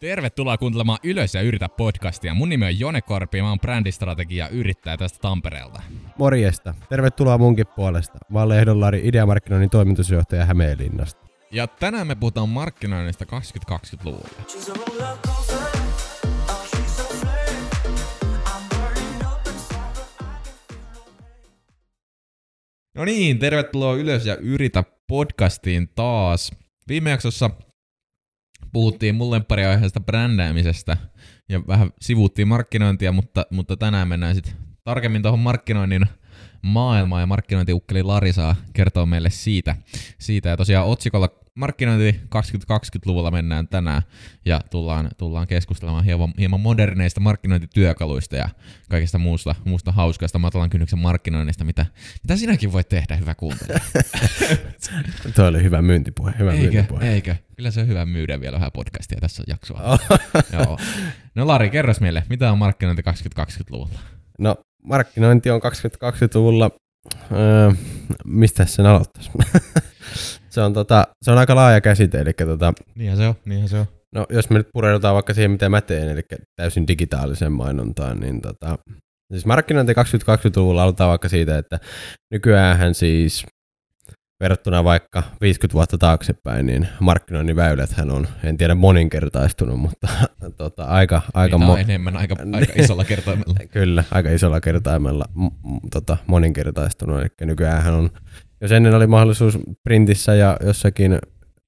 Tervetuloa kuuntelemaan Ylös ja yritä podcastia. Mun nimi on Jone Korpi ja mä oon brändistrategia yrittäjä tästä Tampereelta. Morjesta. Tervetuloa munkin puolesta. Mä oon Lehdollaari, ideamarkkinoinnin toimitusjohtaja Hämeenlinnasta. Ja tänään me puhutaan markkinoinnista 2020-luvulla. No niin, tervetuloa Ylös ja yritä podcastiin taas. Viime jaksossa puhuttiin mun lemppariaiheesta brändäämisestä ja vähän sivuuttiin markkinointia, mutta tänään mennään sitten tarkemmin tuohon markkinoinnin maailmaan ja markkinointiukkeli Lari saa kertoa meille siitä. Ja tosiaan otsikolla markkinointi 2020-luvulla mennään tänään ja tullaan keskustelemaan hieman moderneista markkinointityökaluista ja kaikesta muusta hauskasta matalan kynnyksen markkinoinnista, mitä sinäkin voit tehdä, hyvä kuuntelija. Tuo oli hyvä myyntipuhe. Eikö? Kyllä se on hyvä myydä vielä vähän podcastia tässä jaksoa. Joo. No Lari, kerros meille, mitä on markkinointi 2020-luvulla? No markkinointi on 2020-luvulla, mistä sen aloittaisi? Se on aika laaja käsite, eli Niinhän se on. No jos me nyt pureudutaan vaikka siihen, mitä mä teen, eli täysin digitaaliseen mainontaan, niin siis markkinointi 2020-luvulla aloitetaan vaikka siitä, että nykyäänhän siis verrattuna vaikka 50 vuotta taaksepäin, niin markkinoinnin väyläthän on, en tiedä, moninkertaistunut, mutta aika isolla kertaimella. Kyllä, aika isolla kertaimella moninkertaistunut, eli nykyäänhän on. Jos ennen oli mahdollisuus printissä ja jossakin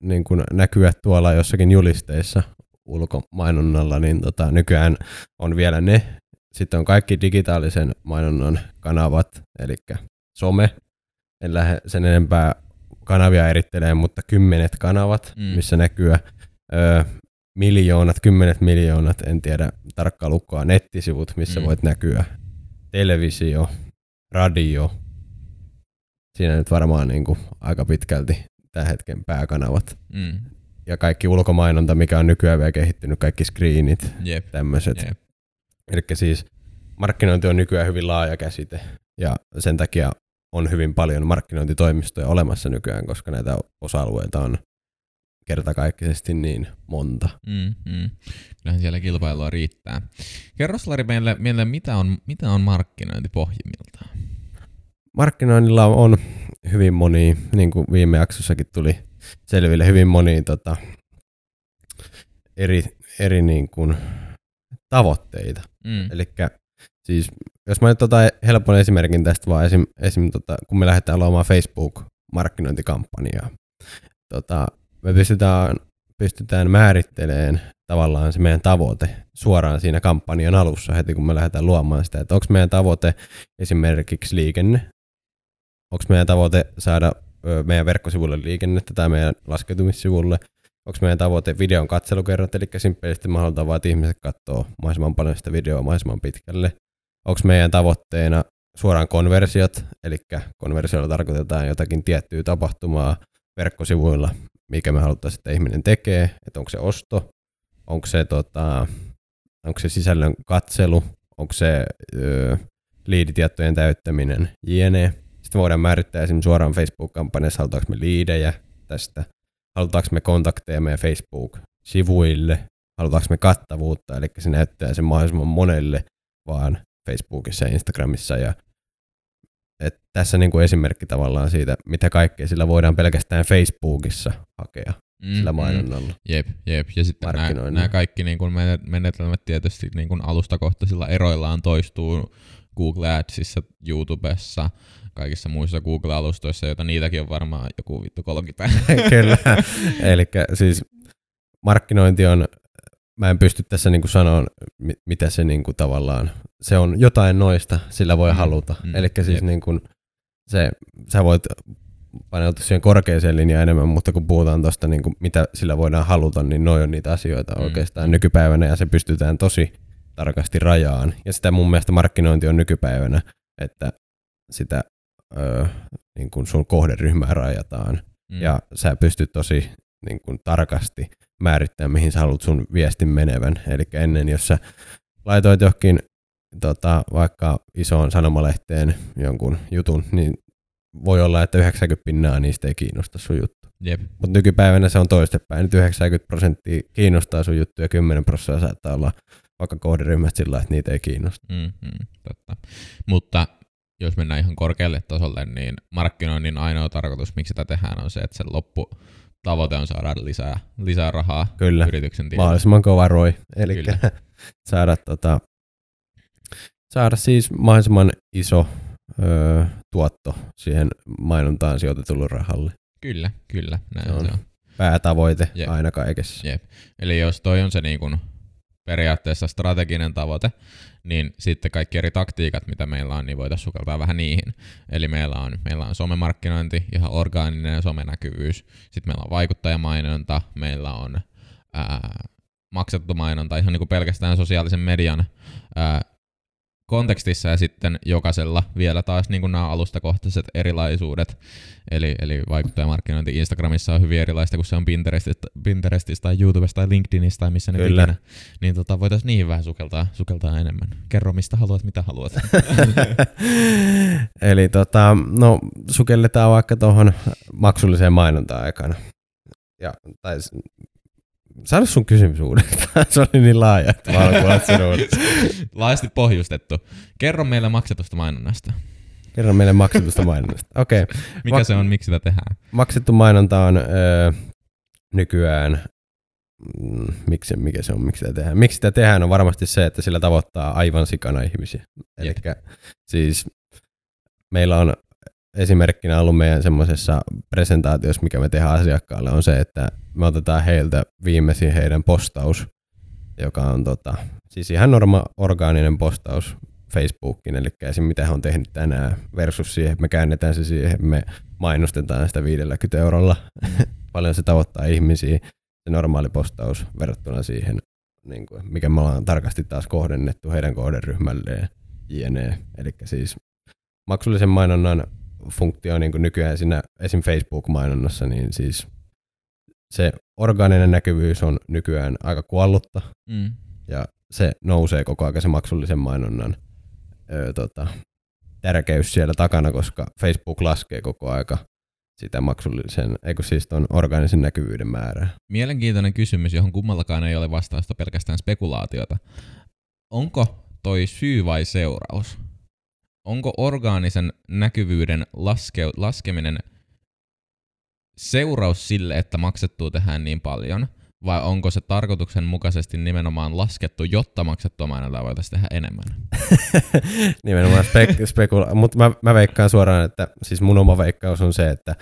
niin kuin näkyä tuolla jossakin julisteissa ulkomainonnalla, niin nykyään on vielä ne. Sitten on kaikki digitaalisen mainonnan kanavat, eli some. En lähde sen enempää kanavia erittelemään, mutta 10 kanavat, missä näkyy miljoonat, 10 miljoonat, en tiedä tarkkaa lukua, nettisivut, missä voit näkyä, televisio, radio. Siinä nyt varmaan niin kuin aika pitkälti tämän hetken pääkanavat. Mm. Ja kaikki ulkomainonta, mikä on nykyään vielä kehittynyt, kaikki screenit, tämmöiset. Eli siis markkinointi on nykyään hyvin laaja käsite ja sen takia on hyvin paljon markkinointitoimistoja olemassa nykyään, koska näitä osa-alueita on kertakaikkisesti niin monta. Kyllähän siellä kilpailua riittää. Kerros Lari meille mitä on markkinointi pohjimmiltaan? Markkinoinnilla on hyvin monia, niin kuin viime jaksossakin tuli selville, hyvin monia eri niin kuin tavoitteita. Elikkä siis jos mä nyt helpon esimerkin tästä vaan, kun me lähdetään luomaan Facebook-markkinointikampanjaa, me pystytään määrittelemään tavallaan se meidän tavoite suoraan siinä kampanjan alussa heti, kun me lähdetään luomaan sitä, että onko meidän tavoite esimerkiksi liikenne, onko meidän tavoite saada meidän verkkosivulle liikennettä tai meidän laskeutumissivulle, onko meidän tavoite videon katselukerrat, eli simppelisti me halutaan vaan, että ihmiset katsoo mahdollisimman paljon sitä videoa mahdollisimman pitkälle. Onko meidän tavoitteena suoraan konversiot, eli konversiolla tarkoitetaan jotakin tiettyä tapahtumaa verkkosivuilla, mikä me halutaan, että ihminen tekee, että onko se osto, onko se sisällön katselu, onko se liiditietojen täyttäminen, jne. Sitten voidaan määrittää esimerkiksi suoraan Facebook-kampanjassa, halutaanko me liidejä tästä, halutaanko me kontakteja meidän Facebook-sivuille, halutaanko me kattavuutta, eli se näyttää sen mahdollisimman monelle vaan Facebookissa ja Instagramissa. Ja tässä niin kuin esimerkki tavallaan siitä, mitä kaikkea sillä voidaan pelkästään Facebookissa hakea sillä mainonnalla. Jep. Ja sitten nämä kaikki niin kuin menetelmät tietysti niin kuin alustakohtaisilla eroillaan toistuu Google Adsissa, YouTubessa, kaikissa muissa Google-alustoissa, joita niitäkin on varmaan joku vittu 30. Kyllä. Elikkä siis markkinointi on, mä en pysty tässä niin kuin sanoa, mitä se niin kuin tavallaan, se on jotain noista, sillä voi haluta. Elikkä siis niin kuin sä voit paneutua siihen korkeaseen linjaan enemmän, mutta kun puhutaan tuosta, niin kuin mitä sillä voidaan haluta, niin noi on niitä asioita oikeastaan nykypäivänä, ja se pystytään tosi tarkasti rajaan. Ja sitä mun mielestä markkinointi on nykypäivänä, että sitä niin kuin sun kohderyhmää rajataan, ja sä pystyt tosi niin kuin tarkasti määrittämään, mihin sä haluat sun viestin menevän. Eli ennen, jos sä laitoit johonkin vaikka isoon sanomalehteen jonkun jutun, niin voi olla, että 90% niistä ei kiinnosta sun juttu. Jep. Mutta nykypäivänä se on toistepäin. Nyt 90% kiinnostaa sun juttuja, 10% saattaa olla vaikka kohderyhmästä sillä, että niitä ei kiinnosta. Mm-hmm, totta. Mutta jos mennään ihan korkealle tasolle, niin markkinoinnin ainoa tarkoitus, miksi sitä tehdään, on se, että sen lopputavoite on saada lisää rahaa kyllä yrityksen tilalle. Mahdollisimman kova ROI. Eli saada siis mahdollisimman iso tuotto siihen mainontaan sijoitetulle rahalle. Kyllä, kyllä. Näin se on. Se on päätavoite aina kaikessa. Jep. Eli jos toi on se niin kun periaatteessa strateginen tavoite, niin sitten kaikki eri taktiikat, mitä meillä on, niin voitaisiin sukeltaa vähän niihin. Eli meillä on somemarkkinointi, ihan orgaaninen somenäkyvyys, sitten meillä on vaikuttajamainonta, meillä on maksettu mainonta, ihan niin kuin pelkästään sosiaalisen median kontekstissa, ja sitten jokaisella vielä taas niin kuin nämä alustakohtaiset erilaisuudet, eli vaikuttajamarkkinointi Instagramissa on hyvin erilaista kuin se on Pinterestistä tai YouTubesta tai LinkedInistä tai missä ne ikinä, niin voitaisiin niihin vähän sukeltaa enemmän. Kerro mistä haluat, mitä haluat. Eli no, sukelletaan vaikka tuohon maksulliseen mainontaan aikana. Saada sun kysymys uudestaan. Se oli niin laaja, että mä haluan sen uudestaan. Laajasti pohjustettu. Kerro meille maksetusta mainonnasta. Okei. Okay. Mikä se on, miksi sitä tehdään? Maksettu mainonta on nykyään... Miksi sitä tehdään on varmasti se, että sillä tavoittaa aivan sikana ihmisiä. Eli siis meillä on esimerkkinä ollut meidän semmoisessa presentaatiossa, mikä me tehdään asiakkaalle, on se, että me otetaan heiltä viimeisin heidän postaus, joka on siis ihan orgaaninen postaus Facebookiin, eli esim. Mitä he on tehnyt tänään versus siihen, me käännetään se siihen, me mainostetaan sitä 50 €. Paljon se tavoittaa ihmisiä, se normaali postaus verrattuna siihen, niin kuin, mikä me ollaan tarkasti taas kohdennettu heidän kohderyhmälleen jne. Eli siis maksullisen mainonnan funktio niin kuin nykyään siinä esim. Facebook-mainonnassa, niin siis se orgaaninen näkyvyys on nykyään aika kuollutta, ja se nousee koko ajan se maksullisen mainonnan tärkeys siellä takana, koska Facebook laskee koko aika sitä maksullisen, eikö siis tuon orgaanisen näkyvyyden määrää. Mielenkiintoinen kysymys, johon kummallakaan ei ole vastausta, pelkästään spekulaatiota. Onko toi syy vai seuraus? Onko orgaanisen näkyvyyden laskeminen seuraus sille, että maksettua tehdään niin paljon, vai onko se tarkoituksenmukaisesti nimenomaan laskettu, jotta maksettua mainontaa voitaisiin tehdä enemmän? Nimenomaan mutta mä veikkaan suoraan, että siis mun oma veikkaus on se, että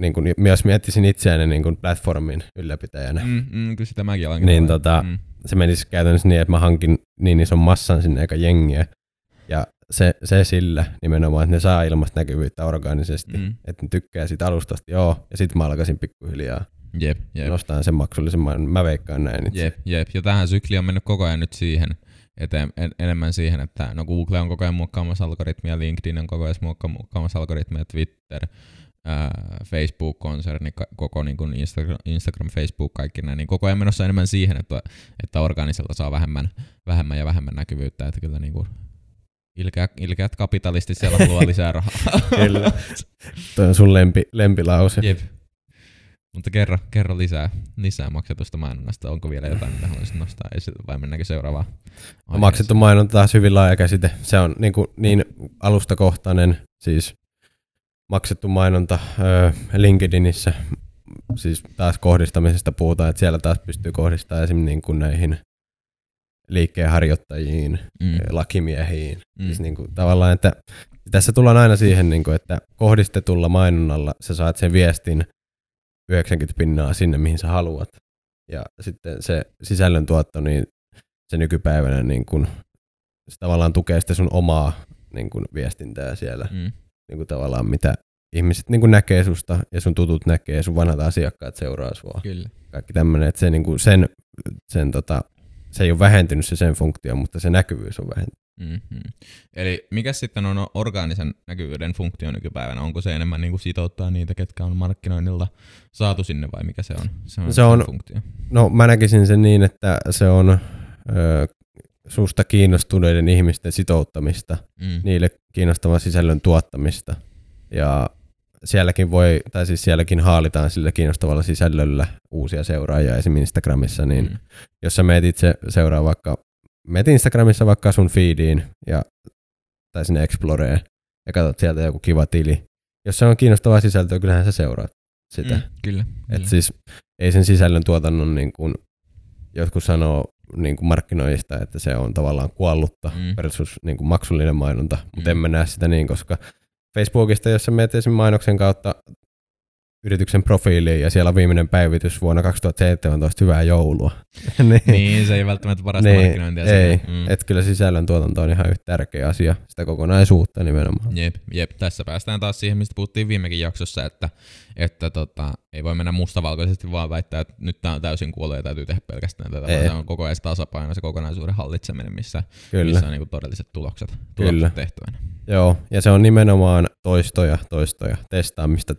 niin kun, jos miettisin itseäni niin kun platformin ylläpitäjänä, kyllä sitä mäkin alan niin se menisi käytännössä niin, että mä hankin niin ison massan sinne eikä jengiä, ja se sillä nimenomaan, että ne saa ilmasta näkyvyyttä orgaanisesti, että ne tykkää siitä alustasta, ja sitten mä alkaisin pikkuhiljaa. Jep. Nostaan sen maksullisen mainon, mä veikkaan näin. Jep. Ja tähän sykli on mennyt koko ajan nyt siihen, enemmän siihen, että no Google on koko ajan muokkaamassa algoritmia, LinkedIn on koko ajan muokkaamassa algoritmia, Twitter, Facebook-konserni, koko niin kuin Instagram, Facebook, kaikki näin, niin koko ajan menossa enemmän siihen, että orgaaniselta saa vähemmän ja vähemmän näkyvyyttä, että kyllä niin kuin ilkeät kapitalistit siellä haluaa lisää rahaa. Kyllä. Toi on sun lempilause. Jep. Mutta kerro lisää maksetusta mainonnasta. Onko vielä jotain, mitä haluaisit nostaa esille, vai mennäänkö seuraavaan? Maksettu mainonta taas hyvin laaja käsite. Se on niin alustakohtainen, siis maksettu mainonta LinkedInissä. Siis taas kohdistamisesta puhutaan, että siellä taas pystyy kohdistamaan esimerkiksi niin kuin näihin liikkeenharjoittajiin, lakimiehiin. Siis niin kuin tavallaan, että tässä tullaan aina siihen, niin kuin, että kohdistetulla mainonnalla sä saat sen viestin 90% sinne, mihin sä haluat. Ja sitten se sisällön tuotto, niin se nykypäivänä niin kuin, se tavallaan tukee sitä sun omaa niin kuin, viestintää siellä. Niin kuin, tavallaan mitä ihmiset niin kuin, näkee susta ja sun tutut näkee ja sun vanhat asiakkaat seuraa sua. Kyllä. Kaikki tämmöinen, että se, niin kuin, se ei ole vähentynyt se sen funktio, mutta se näkyvyys on vähentynyt. Mm-hmm. Eli mikä sitten on orgaanisen näkyvyyden funktio nykypäivänä? Onko se enemmän niin kuin sitouttaa niitä, ketkä on markkinoinnilla saatu sinne, vai mikä se on? Se on funktio. No mä näkisin sen niin, että se on susta kiinnostuneiden ihmisten sitouttamista, niille kiinnostavan sisällön tuottamista ja sielläkin voi, tai siis sielläkin haalitaan sillä kiinnostavalla sisällöllä uusia seuraajia esimerkiksi Instagramissa, niin jos sä meet itse seuraa vaikka, meet Instagramissa vaikka sun feediin ja, tai sinne Exploreen ja katsot sieltä joku kiva tili. Jos se on kiinnostavaa sisältöä, kyllähän sä seuraat sitä. Kyllä. Et siis ei sen sisällön tuotannon, niin kuin jotkut sanoo niin kuin markkinoijista, että se on tavallaan kuollutta versus niin kuin maksullinen mainonta, mutta en mä näe sitä niin, koska Facebookista, jos sä menet esimerkiksi mainoksen kautta yrityksen profiiliin ja siellä on viimeinen päivitys vuonna 2017, hyvää joulua. Niin, se ei välttämättä parasta markkinointia. Ei, että kyllä sisällön tuotanto on ihan yhtä tärkeä asia, sitä kokonaisuutta nimenomaan. Jep, tässä päästään taas siihen, mistä puhuttiin viimekin jaksossa, että ei voi mennä mustavalkoisesti vaan väittää, että nyt tää on täysin kuollut ja täytyy tehdä pelkästään tätä, vaan se on koko ajan tasapaino, se kokonaisuuden hallitseminen, missä on niinku todelliset tulokset tehtävänä. Joo, ja se on nimenomaan toistoja,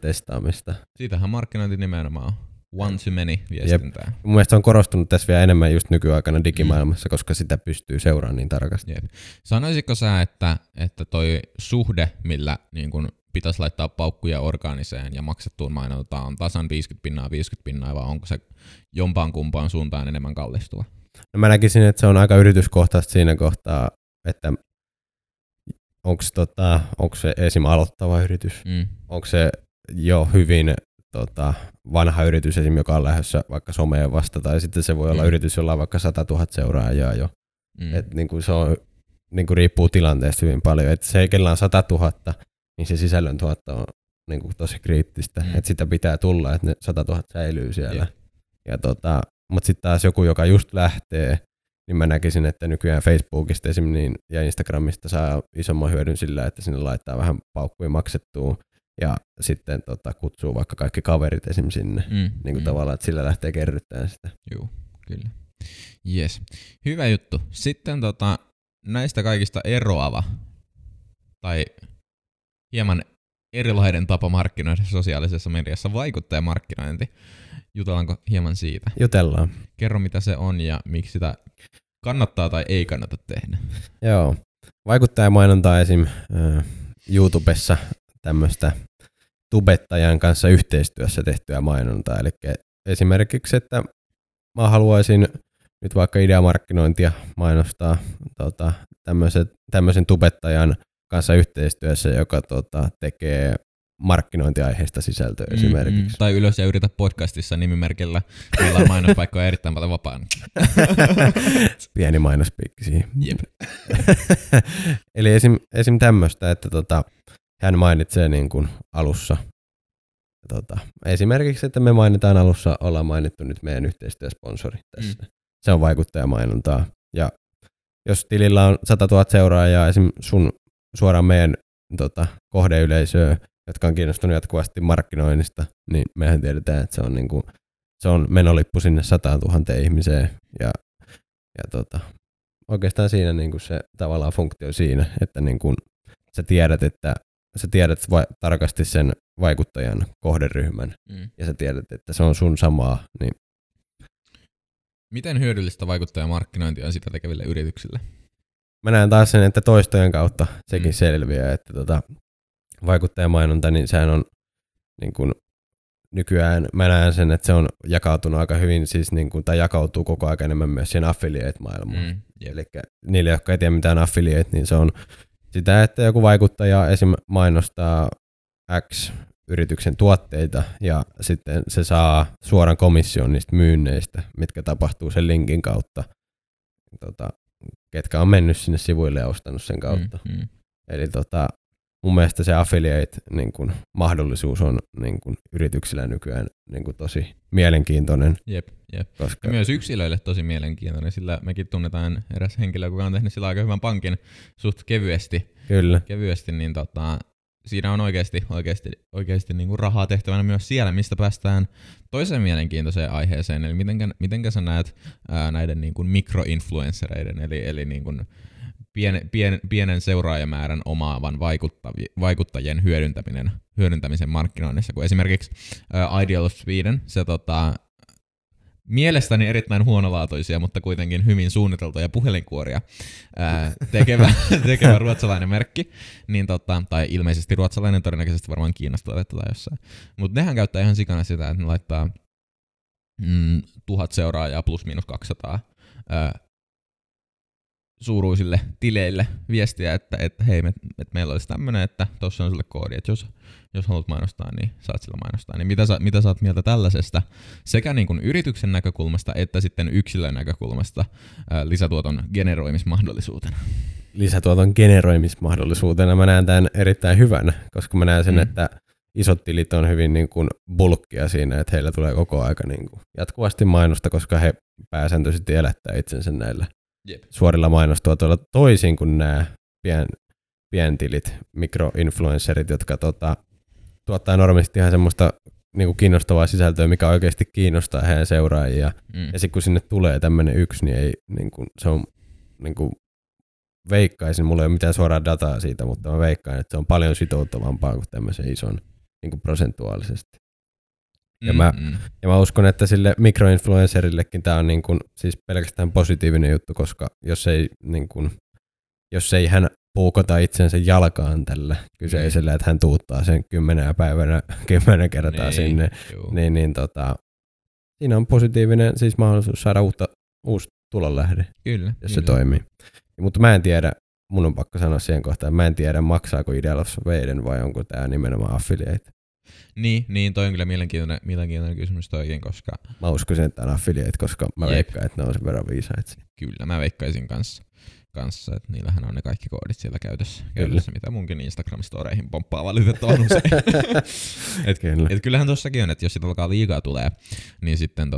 testaamista. Siitähän markkinointi nimenomaan one to many viestintää. Jep. Mun mielestä se on korostunut tässä vielä enemmän just nykyaikana digimaailmassa, koska sitä pystyy seuraamaan niin tarkasti. Jep. Sanoisitko sä, että toi suhde, millä niin kun pitäisi laittaa paukkuja orgaaniseen ja maksettuun mainontaan on tasan 50%, vai onko se jompaan kumpaan suuntaan enemmän kallistuva? No mä näkisin, että se on aika yrityskohtaista siinä kohtaa, että onko se esim. Aloittava yritys, onko se jo hyvin vanha yritys, esim. Joka on lähdössä vaikka someen vasta, tai sitten se voi olla yritys, jolla on vaikka 100 000 seuraajaa jo. Et niinku se on, niinku riippuu tilanteesta hyvin paljon. Et se, kellä on 100 000, niin se sisällön tuotto on niinku tosi kriittistä. Et sitä pitää tulla, että ne 100 000 säilyy siellä. Mutta sitten taas joku, joka just lähtee, niin mä näkisin, että nykyään Facebookista esim. Niin, ja Instagramista saa isomman hyödyn sillä, että sinne laittaa vähän paukkuja maksettua ja sitten kutsuu vaikka kaikki kaverit esim. Sinne. Tavallaan, että sillä lähtee kerryttämään sitä. Joo, kyllä. Yes. Hyvä juttu. Sitten näistä kaikista eroava tai hieman erilainen tapa markkinoida sosiaalisessa mediassa vaikuttajamarkkinointi. Jutellaanko hieman siitä? Jutellaan. Kerro, mitä se on ja miksi sitä kannattaa tai ei kannata tehdä. Joo. Vaikuttajamainontaa esim. YouTubessa tämmöistä tubettajan kanssa yhteistyössä tehtyä mainontaa. Eli esimerkiksi, että mä haluaisin nyt vaikka ideamarkkinointia mainostaa tämmöisen tubettajan kanssa yhteistyössä, joka tekee markkinointiaiheista sisältöä esimerkiksi. Tai Ylös ja yritä podcastissa nimimerkillä, meillä on mainospaikkoja erittäin paljon vapaana. Pieni mainospiikki siihen. Jep. Eli esim. Tämmöistä, että hän mainitsee niin kuin alussa, esimerkiksi, että me mainitaan alussa, ollaan mainittu nyt meidän yhteistyösponsori tässä. Se on vaikuttajamainontaa. Ja jos tilillä on 100 000 seuraajaa esim. Sun suoraan meidän kohdeyleisöä, jotka on kiinnostunut jatkuvasti markkinoinnista, niin mehän tiedetään, että se on menolippu sinne 100 000 ihmiseen. Ja oikeastaan siinä niin se tavallaan funktio siinä, että niin kuin sä tiedät tarkasti sen vaikuttajan kohderyhmän ja sä tiedät, että se on sun samaa. Niin. Miten hyödyllistä vaikuttajamarkkinointia on sitä tekeville yrityksille? Mä näen taas sen, että toistojen kautta sekin selviää, että vaikuttajamainonta, niin sehän on niin kuin nykyään, mä näen sen, että se on jakautunut aika hyvin, siis niin kuin, tai jakautuu koko ajan enemmän myös siihen affiliate-maailmaan. Eli niille, jotka ei tiedä mitään affiliate, niin se on sitä, että joku vaikuttaja esim. Mainostaa X-yrityksen tuotteita ja sitten se saa suoran komission niistä myynneistä, mitkä tapahtuu sen linkin kautta. Ketkä on mennyt sinne sivuille ja ostanut sen kautta. Eli mun mielestä se affiliate-mahdollisuus on niin kun yrityksillä nykyään niin kun tosi mielenkiintoinen. Jep. Koska... Ja myös yksilöille tosi mielenkiintoinen, sillä mekin tunnetaan eräs henkilö, joka on tehnyt sillä aika hyvän pankin suht kevyesti. Kyllä. Kevyesti, niin siinä on oikeasti niin kuin rahaa tehtävänä myös siellä, mistä päästään toiseen mielenkiintoiseen aiheeseen. Eli mitenkä sä näet näiden niin kuin mikroinfluenssereiden, eli niin kuin pienen seuraajamäärän omaavan vaikuttajien hyödyntämisen markkinoinnissa, kun esimerkiksi Ideal of Sweden, se mielestäni erittäin huonolaatuisia, mutta kuitenkin hyvin suunniteltuja puhelinkuoria tekevä ruotsalainen merkki, niin tai ilmeisesti ruotsalainen, todennäköisesti varmaan Kiinasta otettu tai jossain. Mutta nehän käyttää ihan sikana sitä, että ne laittaa 1000 seuraajaa plus miinus 200 suuruisille tileille viestiä, että hei, meillä olisi tämmöinen, että tuossa on sille koodi, että jos haluat mainostaa, niin saat sillä mainostaa. Niin mitä sä oot mieltä tällaisesta sekä niin kuin yrityksen näkökulmasta että sitten yksilön näkökulmasta lisätuoton generoimismahdollisuutena? Lisätuoton generoimismahdollisuutena mä näen tämän erittäin hyvänä, koska mä näen sen, että isot tilit on hyvin niin kuin bulkkia siinä, että heillä tulee koko aika niin kuin jatkuvasti mainosta, koska he pääsääntöisesti elättää itsensä näillä suorilla mainostuotoilla, toisin kuin nämä pientilit, mikroinfluencerit, jotka tuottaa normaalisti ihan semmoista niin kuin kiinnostavaa sisältöä, mikä oikeasti kiinnostaa heidän seuraajia. Ja sitten kun sinne tulee tämmöinen yksi, niin ei niin kuin, se on niin kuin, veikkaisin, mulla ei ole mitään suoraa dataa siitä, mutta mä veikkaan, että se on paljon sitouttavampaa kuin tämmöisen ison niin kuin prosentuaalisesti. Ja mä uskon, että sille mikroinfluencerillekin tämä on niin kuin, siis pelkästään positiivinen juttu, koska jos ei hän puukota itsensä jalkaan tällä kyseisellä, että hän tuuttaa sen 10 kertaa sinne, niin siinä on positiivinen siis mahdollisuus saada uusi tulonlähde, jos se toimii. Mutta mä en tiedä, mun on pakko sanoa siihen kohtaan, mä en tiedä maksaako Ideal of Sweden vai onko tämä nimenomaan affiliate. Niin, toi on kyllä mielenkiintoinen kysymys toikin, koska... Mä uskoisin, että on affiliate, koska mä veikkaan, että ne on sen verran viisaita. Kyllä, mä veikkaisin kanssa, että niillähän on ne kaikki koodit siellä käytössä mitä munkin Instagram-storeihin pomppaa valitettavan usein. et kyllähän tossakin on, että jos sitä alkaa liikaa tulee, niin sitten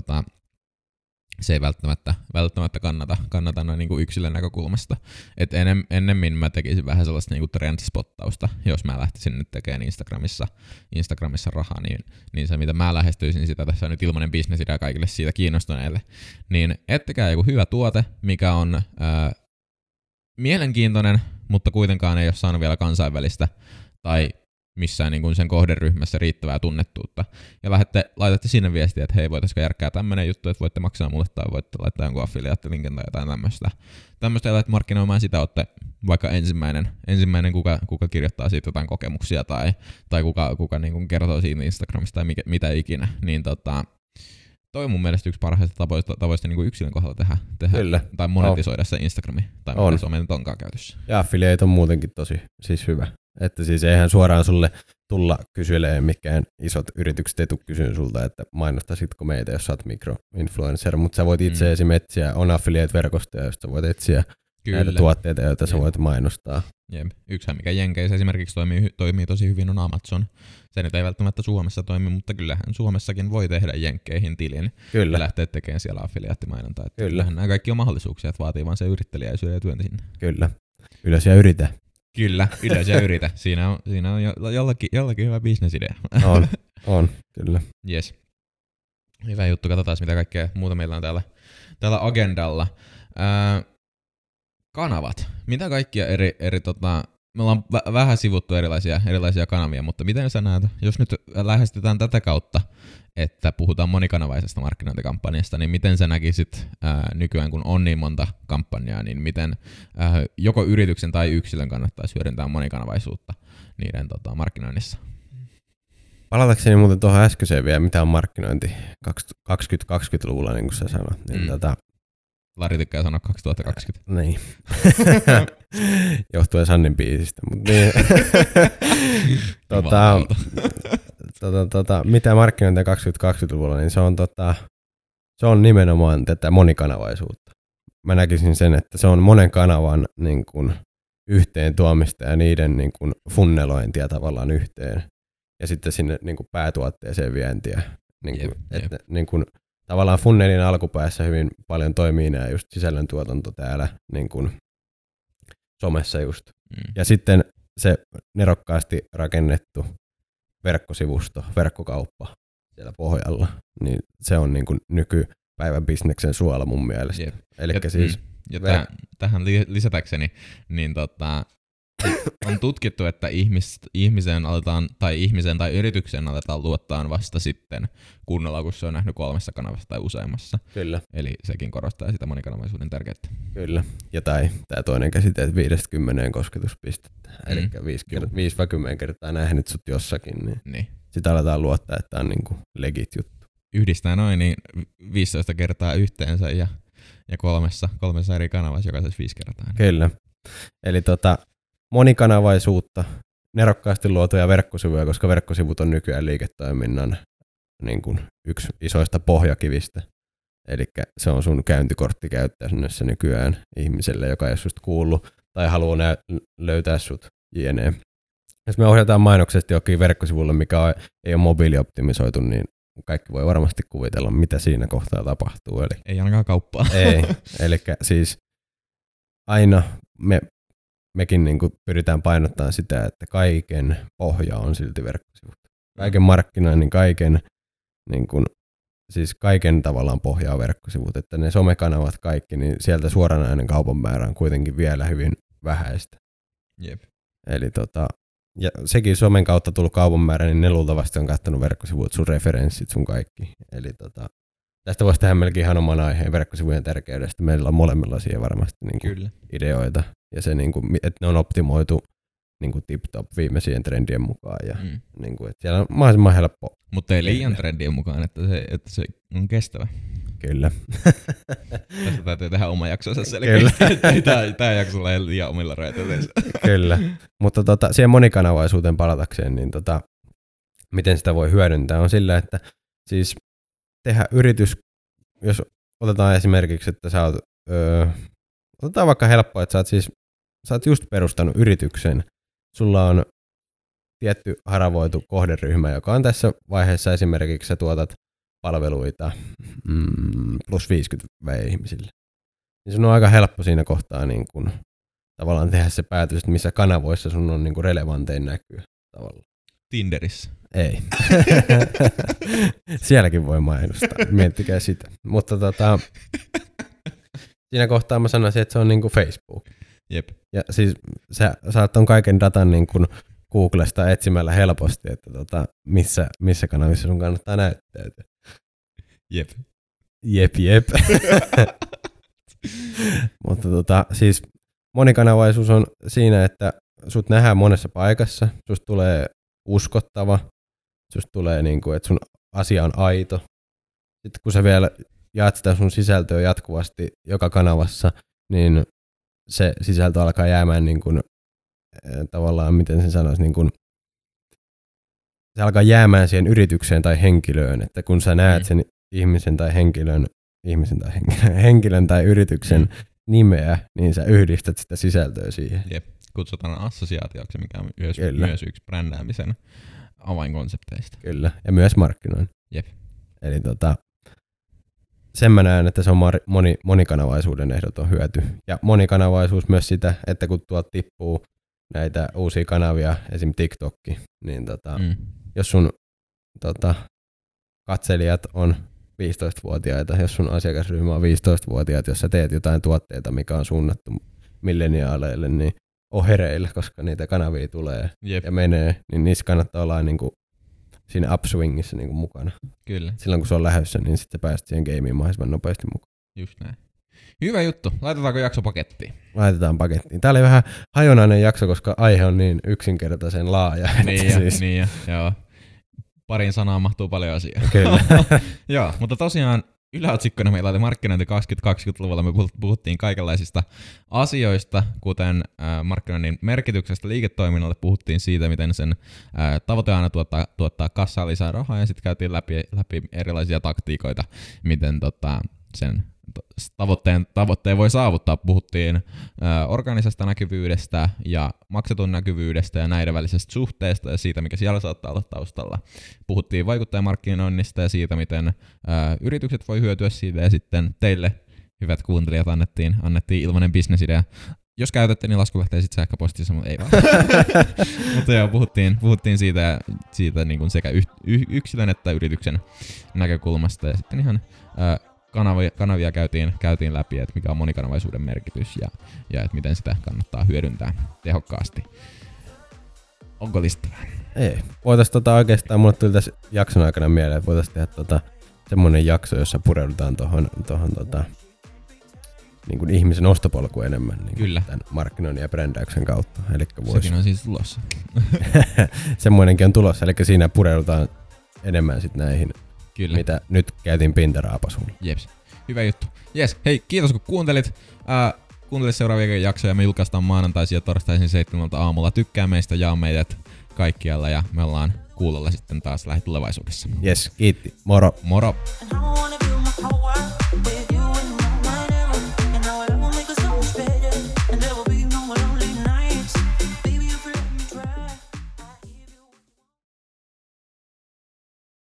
se ei välttämättä kannata noin niin kuin yksilön näkökulmasta. Et ennemmin mä tekisin vähän sellaista niin kuin trendspottausta, jos mä lähtisin nyt tekemään Instagramissa rahaa, niin se mitä mä lähestyisin sitä, tässä on nyt ilmainen bisnesidea kaikille siitä kiinnostuneille, niin ettekää joku hyvä tuote, mikä on mielenkiintoinen, mutta kuitenkaan ei ole saanut vielä kansainvälistä tai missään niin kuin sen kohderyhmässä riittävää tunnettuutta. Ja laitatte sinne viestiä, että hei, voitaisiko järkkää tämmöinen juttu, että voitte maksaa mulle tai voitte laittaa jonkun affiliaattilinkin tai jotain tämmöistä. Tämmöistä laitat markkinoimaan, sitä olette vaikka ensimmäinen kuka kirjoittaa siitä jotain kokemuksia tai kuka niin kuin kertoo siitä Instagramista tai mitä ikinä. Niin toi on mun mielestä yksi parhaista tavoista niin kuin yksilön kohdalla tehdä tai monetisoida se Instagrami tai mitä somen onkaan käytössä. Ja affiliate on muutenkin tosi siis hyvä. Että siis eihän suoraan sulle tulla kysyleen mikään isot yritykset ei tule kysyä sulta, että mainostasitko meitä, jos sä oot mikroinfluencer, mutta sä voit itse esimerkiksi etsiä, on affiliate-verkostoja, josta voit etsiä näitä tuotteita, joita sä voit mainostaa. Yksihän mikä Jenkeissä esimerkiksi toimii tosi hyvin on Amazon. Se nyt ei välttämättä Suomessa toimi, mutta kyllähän Suomessakin voi tehdä Jenkkeihin tilin ja lähteä tekemään siellä affiliaattimainontaa. Kyllähän nämä kaikki on mahdollisuuksia, että vaatii vaan se yrittelijäisyyden ja työntä sinne. Kyllä. Ylös ja yritä. Kyllä, Ylös ja yritä. Siinä on jollakin hyvä bisnesidea. On, kyllä. Yes. Hyvä juttu, katsotaan mitä kaikkea muuta meillä on täällä agendalla. Kanavat. Mitä kaikkia eri me ollaan vähän sivuttu erilaisia kanavia, mutta miten sä näet, jos nyt lähestytään tätä kautta, että puhutaan monikanavaisesta markkinointikampanjasta, niin miten sä näkisit nykyään, kun on niin monta kampanjaa, niin miten joko yrityksen tai yksilön kannattaisi hyödyntää monikanavaisuutta niiden markkinoinnissa? Palatakseni muuten tuohon äskeiseen vielä, mitä on markkinointi 2020-luvulla, niin kuin sä sanoit. Niin Lari tykkää sanoa 2020. Niin. Johtuen Sannin biisistä. Niin. Mitä markkinointia 2020-luvulla, niin se on nimenomaan tätä monikanavaisuutta. Mä näkisin sen, että se on monen kanavan niin kuin, yhteen tuomista ja niiden niin kuin, funnelointia tavallaan yhteen. Ja sitten sinne niin kuin, päätuotteeseen vientiä. Niin kuin, että, niin kuin, tavallaan funnelin alkupäässä hyvin paljon toimii nämä just sisällöntuotanto täällä niin kuin, somessa just. Ja sitten se nerokkaasti rakennettu verkkosivusto, verkkokauppa siellä pohjalla, niin se on niin kuin nykypäivän bisneksen suola mun mielestä. Elikkä siis... Ja tähän lisätäkseni, niin on tutkittu, että ihmiseen tai yritykseen aletaan luottaa vasta sitten kunnolla, kun se on nähnyt 3 kanavassa tai useammassa. Kyllä. Eli sekin korostaa sitä monikanavaisuuden tärkeyttä. Kyllä. Ja tämä toinen käsite, että 5-10 kosketuspistettä. Eli 5-10 kertaa nähnyt sut jossakin, niin. Sitä aletaan luottaa, että tämä on niinku legit juttu. Yhdistää noin, niin 15 kertaa yhteensä ja kolmessa eri kanavassa, jokaisessa 5 kertaa. Kyllä. Eli monikanavaisuutta, nerokkaasti luotuja verkkosivuja, koska verkkosivut on nykyään liiketoiminnan niin kuin yksi isoista pohjakivistä. Eli se on sun käyntikortti käyttäjässä nykyään ihmiselle, joka ei ole susta kuullut tai haluaa löytää sut jne. Jos me ohjataan mainoksesti jokin verkkosivulle, mikä ei ole mobiilioptimisoitu, niin kaikki voi varmasti kuvitella, mitä siinä kohtaa tapahtuu. Eli ei ainakaan kauppaa. Ei, eli siis aina mekin niin kuin pyritään painottamaan sitä, että kaiken pohja on silti verkkosivut. Kaiken markkinoinnin, kaiken, niin kuin, siis kaiken tavallaan pohjaa verkkosivut. Että ne somekanavat kaikki, niin sieltä suoranainen kaupan määrä on kuitenkin vielä hyvin vähäistä. Jep. Eli ja sekin somen kautta tullut kaupan määrä, niin ne luultavasti on katsonut verkkosivut, sun referenssit, sun kaikki. Eli tästä voisi tehdä melkein ihan oman aiheen verkkosivujen tärkeydestä. Meillä on molemmilla siihen varmasti niin ideoita. Ja se, niin kuin, että ne on optimoitu niin kuin tip-top viimeisien trendien mukaan. Ja, niin kuin, että siellä on mahdollisimman helppo. Mutta ei liian trendien mukaan, että se on kestävä. Kyllä. Tästä täytyy tehdä oma jaksonsa selkeästi. Tämä jaksolla ei liian omilla rajoitteilla. Kyllä. Mutta siihen monikanavaisuuteen palatakseen, niin miten sitä voi hyödyntää, on sillä, että siis tehdä yritys, jos otetaan esimerkiksi, että sä oot, otetaan vaikka helppoa, että sä oot just perustanut yrityksen, sulla on tietty haravoitu kohderyhmä, joka on tässä vaiheessa esimerkiksi sä tuotat palveluita plus 50 ihmisille. Niin sun on aika helppo siinä kohtaa niin kun, tavallaan tehdä se päätös, että missä kanavoissa sun on niin kun relevantein näkyä tavallaan. Tinderissä. Ei. Sielläkin voi mainostaa, miettikää sitä. Mutta siinä kohtaa mä sanoisin, että se on niinku Facebook. Jep. Ja siis sä saat ton kaiken datan niinku Googlesta etsimällä helposti, että missä kanavissa sun kannattaa näyttäytyä. Jep. Jep. Mutta siis monikanavaisuus on siinä, että sut nähdään monessa paikassa, susta tulee uskottava, susta tulee niinku, että sun asia on aito. Sitten kun sä vielä jaat sitä sun sisältöä jatkuvasti joka kanavassa, niin se sisältö alkaa jäämään niin kuin, tavallaan, miten sen sanoisi, niin kuin, se alkaa jäämään siihen yritykseen tai henkilöön, että kun sä näet sen ihmisen tai henkilön tai yrityksen nimeä, niin sä yhdistät sitä sisältöä siihen. Jep. Kutsutaan assosiaatioksi, mikä on myös yksi brändäämisen avainkonsepteista. Kyllä, ja myös markkinoin. Jep. Eli sen mä näen, että se on monikanavaisuuden ehdoton hyöty. Ja monikanavaisuus myös sitä, että kun tuolta tippuu näitä uusia kanavia, esim. TikTokki, niin jos sun katselijat on 15-vuotiaita, jos sun asiakasryhmä on 15-vuotiaita, jos sä teet jotain tuotteita, mikä on suunnattu milleniaaleille, niin on hereillä, koska niitä kanavia tulee ja menee, niin niissä kannattaa olla niinku siinä upswingissa niinku mukana. Kyllä. Silloin kun se on lähdössä, niin sitten pääset siihen gameen mahdollisimman nopeasti mukaan. Just näin. Hyvä juttu. Laitetaanko jakso pakettiin? Laitetaan pakettiin. Tää oli vähän hajonainen jakso, koska aihe on niin yksinkertaisen laaja. Niin, joo. Parin sanaa mahtuu paljon asiaa. Kyllä. Joo, mutta tosiaan yläotsikkona meillä oli markkinointi 2020-luvulla. Me puhuttiin kaikenlaisista asioista, kuten markkinoinnin merkityksestä liiketoiminnalle. Puhuttiin siitä, miten sen tavoite aina tuottaa kassaa lisää rahaa, ja sitten käytiin läpi erilaisia taktiikoita, miten sen tavoitteen voi saavuttaa. Puhuttiin organisesta näkyvyydestä ja maksetun näkyvyydestä ja näiden välisestä suhteesta ja siitä, mikä siellä saattaa olla taustalla. Puhuttiin vaikuttajamarkkinoinnista ja siitä, miten yritykset voi hyötyä siitä, ja sitten teille, hyvät kuuntelijat, annettiin ilmainen bisnesidea. Jos käytätte, niin lasku lähtee sitten sähköpostissa, mutta ei vaan. Mutta joo, puhuttiin siitä niin kuin sekä yksilön että yrityksen näkökulmasta, ja sitten ihan kanavia käytiin läpi, että mikä on monikanavaisuuden merkitys ja että miten sitä kannattaa hyödyntää tehokkaasti. Onko listalla? Ei. Voitaisiin oikeastaan, mulle tuli tässä jakson aikana mieleen, että voitaisiin tehdä semmoinen jakso, jossa pureudutaan tuohon niin kuin ihmisen ostopolku enemmän niin kuin tämän markkinoinnin ja brändäyksen kautta. Elikkä sekin on siis tulossa. Semmoinenkin on tulossa, eli siinä pureudutaan enemmän sit näihin, kyllä, mitä nyt käytiin pintaraapasuun. Jeps, hyvä juttu. Jes, hei, kiitos kun kuuntelit. Kuuntele seuraavia jaksoja, me julkaistaan maanantaisin ja torstaisin 7 aamulla. Tykkää meistä, jaa meidät kaikkialla ja me ollaan kuulolla sitten taas lähitulevaisuudessa. Jes, kiitti. Moro. Moro.